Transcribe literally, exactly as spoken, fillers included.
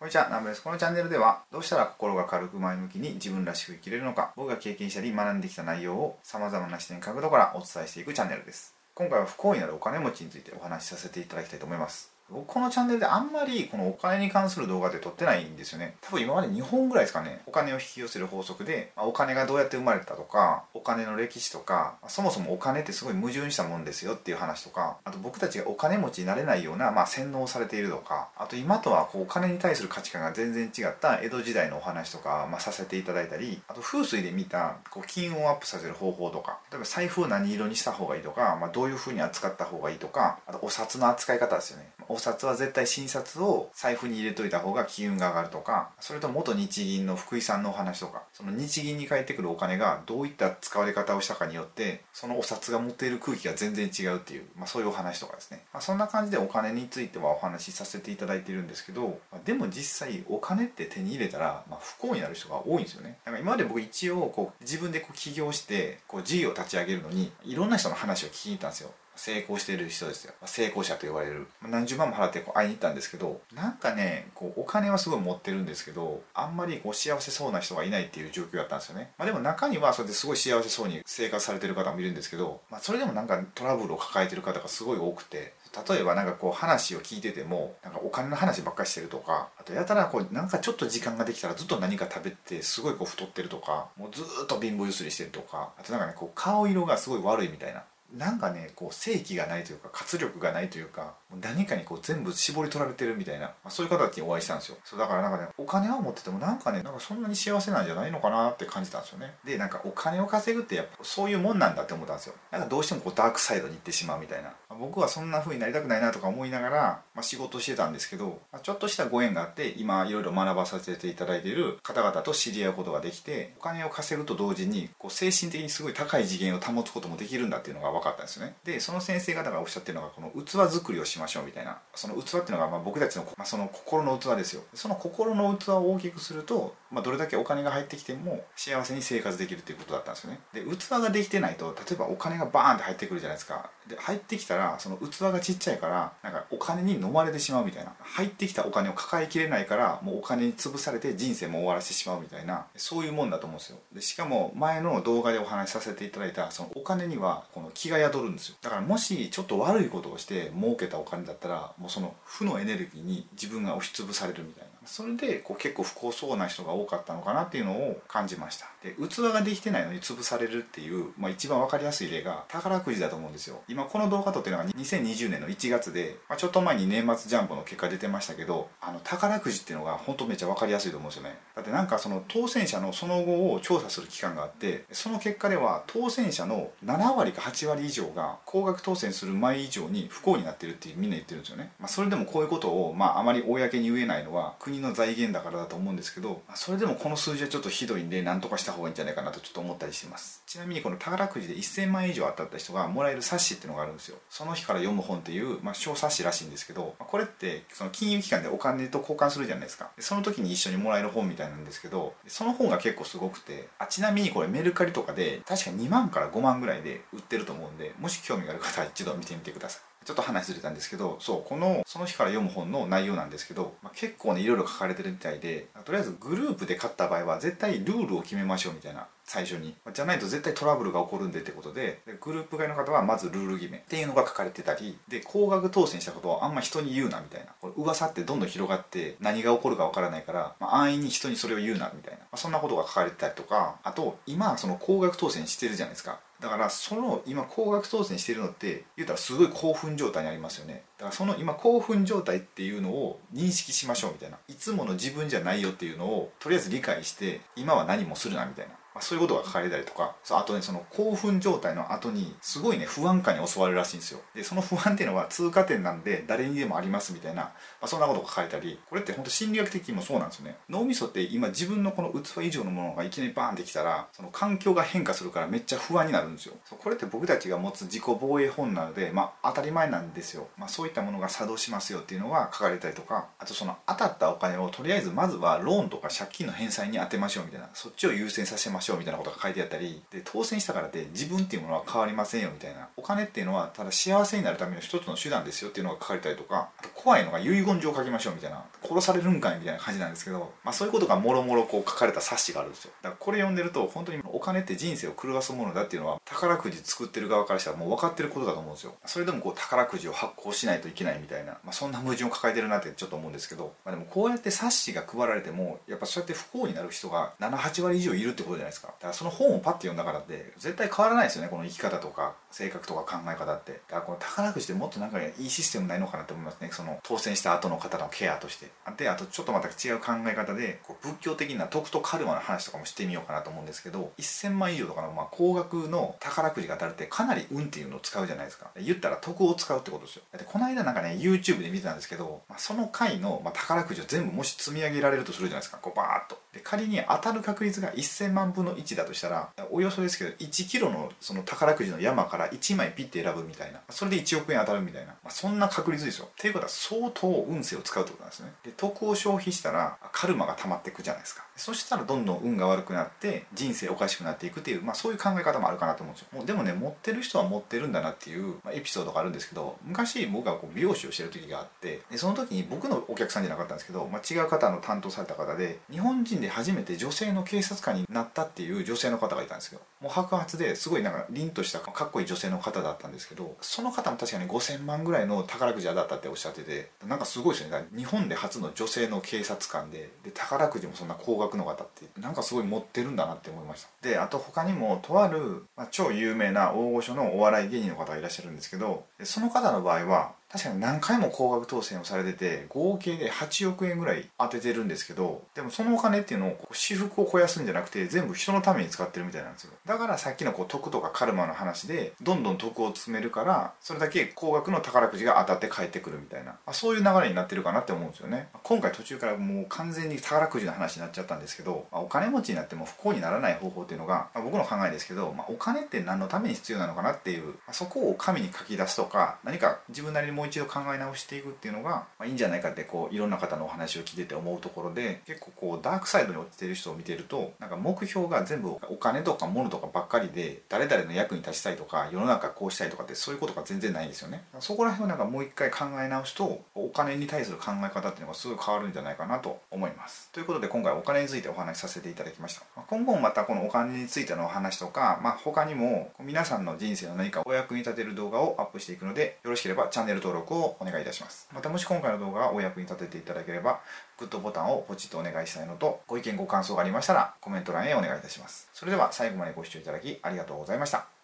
こんにちは、ナムです。このチャンネルでは、どうしたら心が軽く前向きに自分らしく生きれるのか、僕が経験したり学んできた内容を様々な視点角度からお伝えしていくチャンネルです。今回は不幸になるお金持ちについてお話しさせていただきたいと思います。僕このチャンネルであんまりこのお金に関する動画で撮ってないんですよね。多分今までにほんぐらいですかね。お金を引き寄せる法則で、お金がどうやって生まれたとか、お金の歴史とか、そもそもお金ってすごい矛盾したもんですよっていう話とか、あと僕たちがお金持ちになれないような、まあ、洗脳されているとか、あと今とはこうお金に対する価値観が全然違った江戸時代のお話とか、まあ、させていただいたり、あと風水で見たこう金運をアップさせる方法とか、例えば財布を何色にした方がいいとか、まあ、どういう風に扱った方がいいとか、あとお札の扱い方ですよね。お札は絶対新札を財布に入れといた方が金運が上がるとか、それと元日銀の福井さんのお話とか、その日銀に返ってくるお金がどういった使われ方をしたかによって、そのお札が持っている空気が全然違うっていう、まあ、そういうお話とかですね。まあ、そんな感じでお金についてはお話しさせていただいてるんですけど、でも実際お金って手に入れたら、まあ、不幸になる人が多いんですよね。だから今まで僕一応こう自分でこう起業してこう事業を立ち上げるのに、いろんな人の話を聞きに行ったんですよ。成功している人ですよ。成功者と言われる。何十万も払ってこう会いに行ったんですけど、なんかね、こうお金はすごい持ってるんですけど、あんまりこう幸せそうな人がいないっていう状況だったんですよね。まあ、でも中にはそれですごい幸せそうに生活されてる方もいるんですけど、まあ、それでもなんかトラブルを抱えてる方がすごい多くて、例えばなんかこう話を聞いててもなんかお金の話ばっかりしてるとか、あとやたらこうなんかちょっと時間ができたらずっと何か食べてすごいこう太ってるとか、もうずーっと貧乏ゆすりしてるとか、あとなんかねこう顔色がすごい悪いみたいな。なんかねこう正気がないというか活力がないというか、何かにこう全部絞り取られてるみたいな、まあ、そういう方たちにお会いしたんですよ。そうだからなんかねお金は持っててもなんかねなんかそんなに幸せなんじゃないのかなって感じたんですよね。でなんかお金を稼ぐってやっぱそういうもんなんだって思ったんですよ。なんかどうしてもこうダークサイドに行ってしまうみたいな、まあ、僕はそんな風になりたくないなとか思いながら、まあ、仕事してたんですけど、まあ、ちょっとしたご縁があって今いろいろ学ばさせていただいている方々と知り合うことができて、お金を稼ぐと同時にこう精神的にすごい高い次元を保つこともできるんだっていうのが分かったんですよね。でその先生方がおっしゃってるのがこの器作りをしましょうみたいな。その器っていうのがまあ僕たちの、まあ、その心の器ですよ。その心の器を大きくすると、まあ、どれだけお金が入ってきても幸せに生活できるっていうことだったんですよね。で器ができてないと、例えばお金がバーンって入ってくるじゃないですか。で入ってきたらその器がちっちゃいからなんかお金に飲まれてしまうみたいな、入ってきたお金を抱えきれないからもうお金に潰されて人生も終わらせてしまうみたいな、そういうもんだと思うんですよ。でしかも前の動画でお話しさせていただいたそのお金にはこの気が宿るんですよ。だからもしちょっと悪いことをして儲けたお金だったら、もうその負のエネルギーに自分が押しつぶされるみたいな、それでこう結構不幸そうな人が多かったのかなっていうのを感じました。で器ができてないのに潰されるっていう、まあ、一番分かりやすい例が宝くじだと思うんですよ。今この動画撮ってるのがにせんにじゅうねんのいちがつで、まあ、ちょっと前に年末ジャンボの結果出てましたけど、あの宝くじっていうのが本当めっちゃ分かりやすいと思うんですよね。だってなんかその当選者のその後を調査する期間があって、その結果では当選者のななわりかはちわり以上が高額当選する前以上に不幸になってるってみんな言ってるんですよね。まあ、それでもこういうことを、まあ、あまり公に言えないのは国の財源だからだと思うんですけど、それでもこの数字はちょっとひどいんで何とかした方がいいんじゃないかなとちょっと思ったりしてます。ちなみにこの宝くじでいっせんまんえん以上当たった人がもらえる冊子っていうのがあるんですよ。その日から読む本っていう、まあ、小冊子らしいんですけど、これってその金融機関でお金と交換するじゃないですか。その時に一緒にもらえる本みたいなんですけど、その本が結構すごくて、あちなみにこれメルカリとかで確かにまんからごまんぐらいで売ってると思うんで、もし興味がある方は一度見てみてください。ちょっと話ずれたんですけど、そうこのその日から読む本の内容なんですけど、まあ、結構ねいろいろ書かれてるみたいで、とりあえずグループで勝った場合は絶対ルールを決めましょうみたいな、最初にじゃないと絶対トラブルが起こるんでってことで、でグループ外の方はまずルール決めっていうのが書かれてたりで、高額当選したことをあんま人に言うなみたいな、これ噂ってどんどん広がって何が起こるかわからないから、まあ、安易に人にそれを言うなみたいな、まあ、そんなことが書かれてたりとか、あと今その高額当選してるじゃないですか。だからその今高額当選してるのって言うたらすごい興奮状態にありますよね。だからその今興奮状態っていうのを認識しましょうみたいな、いつもの自分じゃないよっていうのをとりあえず理解して、今は何もするなみたいな、まあ、そういうことが書かれたりとか、あとねその興奮状態の後にすごいね不安感に襲われるらしいんですよ。でその不安っていうのは通過点なんで誰にでもありますみたいな、まあ、そんなことが書かれたり、これって本当心理学的にもそうなんですよね。脳みそって今自分のこの器以上のものがいきなりバーンってきたら、その環境が変化するからめっちゃ不安になるんですよ。これって僕たちが持つ自己防衛本能で、まあ、当たり前なんですよ。まあ、そういったものが作動しますよっていうのが書かれたりとか、あとその当たったお金をとりあえずまずはローンとか借金の返済に当てましょうみたいな、そっちを優先させましょうしょうみたいなことが書いてあったりで、当選したからって自分っていうものは変わりませんよみたいな、お金っていうのはただ幸せになるための一つの手段ですよっていうのが書かれたりとか、あと怖いのが遺言状を書きましょうみたいな、殺されるんかいみたいな感じなんですけど、まあ、そういうことがもろもろこう書かれた冊子があるんですよ。だからこれ読んでると本当にお金って人生を狂わすものだっていうのは宝くじ作ってる側からしたらもう分かってることだと思うんですよ。それでもこう宝くじを発行しないといけないみたいな、まあ、そんな矛盾を抱えてるなってちょっと思うんですけど、まあ、でもこうやって冊子が配られてもやっぱそうやって不幸になる人がななはちわり以上いるってことじゃないですか。だからその本をパッて読んだからって絶対変わらないですよね、この生き方とか性格とか考え方って。だからこの宝くじでもっとなんかいいシステムないのかなって思いますね、その当選した後の方のケアとして。であとちょっとまた違う考え方でこう仏教的な徳とカルマの話とかもしてみようかなと思うんですけど、いっせんまん以上とかのまあ高額の宝くじが当たるってかなり運っていうのを使うじゃないですか。言ったら徳を使うってことですよ。だってこの間なんかね ユーチューブ で見てたんですけど、まあ、その回のまあ宝くじを全部もし積み上げられるとするじゃないですか、こうバーっと。で仮に当たる確率がいっせんまんぶんのいちだとしたら、およそですけどいちキロのその宝くじの山からいちまいピッて選ぶみたいな、それでいちおくえん当たるみたいな、まあ、そんな確率ですよ。っていうことは相当運勢を使うってことなんですね。で徳を消費したらカルマが溜まっていくじゃないですか。そしたらどんどん運が悪くなって人生おかしくなっていくっていう、まあ、そういう考え方もあるかなと思うんですよ。もうでもね持ってる人は持ってるんだなっていう、まあ、エピソードがあるんですけど、昔僕がこう美容師をしてる時があって、でその時に僕のお客さんじゃなかったんですけど、まあ、違う方の担当された方で、日本人で初めて女性の警察官になったっていう女性の方がいたんですよ。もう白髪ですごいなんか凛としたかっこいい女性の方だったんですけど、その方も確かにごせんまんぐらいの宝くじだったっておっしゃってて、なんかすごいですよね。日本で初の女性の警察官 で, で宝くじもそんな高額の方ってなんかすごい持ってるんだなって思いました。であと他にもとある、まあ、超有名な大御所のお笑い芸人の方がいらっしゃるんですけど、その方の場合は確かに何回も高額当選をされてて合計ではちおくえんぐらい当ててるんですけど、でもそのお金っていうのをこう私服を肥やすんじゃなくて全部人のために使ってるみたいなんですよ。だからさっきのこう徳とかカルマの話でどんどん徳を詰めるからそれだけ高額の宝くじが当たって返ってくるみたいな、まあ、そういう流れになってるかなって思うんですよね。今回途中からもう完全に宝くじの話になっちゃったんですけど、まあ、お金持ちになっても不幸にならない方法っていうのが、まあ、僕の考えですけど、まあ、お金って何のために必要なのかなっていう、まあ、そこを紙に書き出すとか何か自分なりにもう一度考え直していくっていうのが、まあ、いいんじゃないかってこういろんな方のお話を聞いてて思うところで、結構こうダークサイドに落ちてる人を見てるとなんか目標が全部お金とか物とかばっかりで、誰々の役に立ちたいとか世の中こうしたいとかってそういうことが全然ないんですよね。そこら辺をなんかもう一回考え直すとお金に対する考え方っていうのがすごい変わるんじゃないかなと思います。ということで今回お金についてお話しさせていただきました。今後もまたこのお金についてのお話とか、まあ、他にも皆さんの人生の何かお役に立てる動画をアップしていくので、よろしければチャンネル登録登録をお願いいたします。またもし今回の動画がお役に立てていただければグッドボタンをポチッとお願いしたいのと、ご意見ご感想がありましたらコメント欄へお願いいたします。それでは最後までご視聴いただきありがとうございました。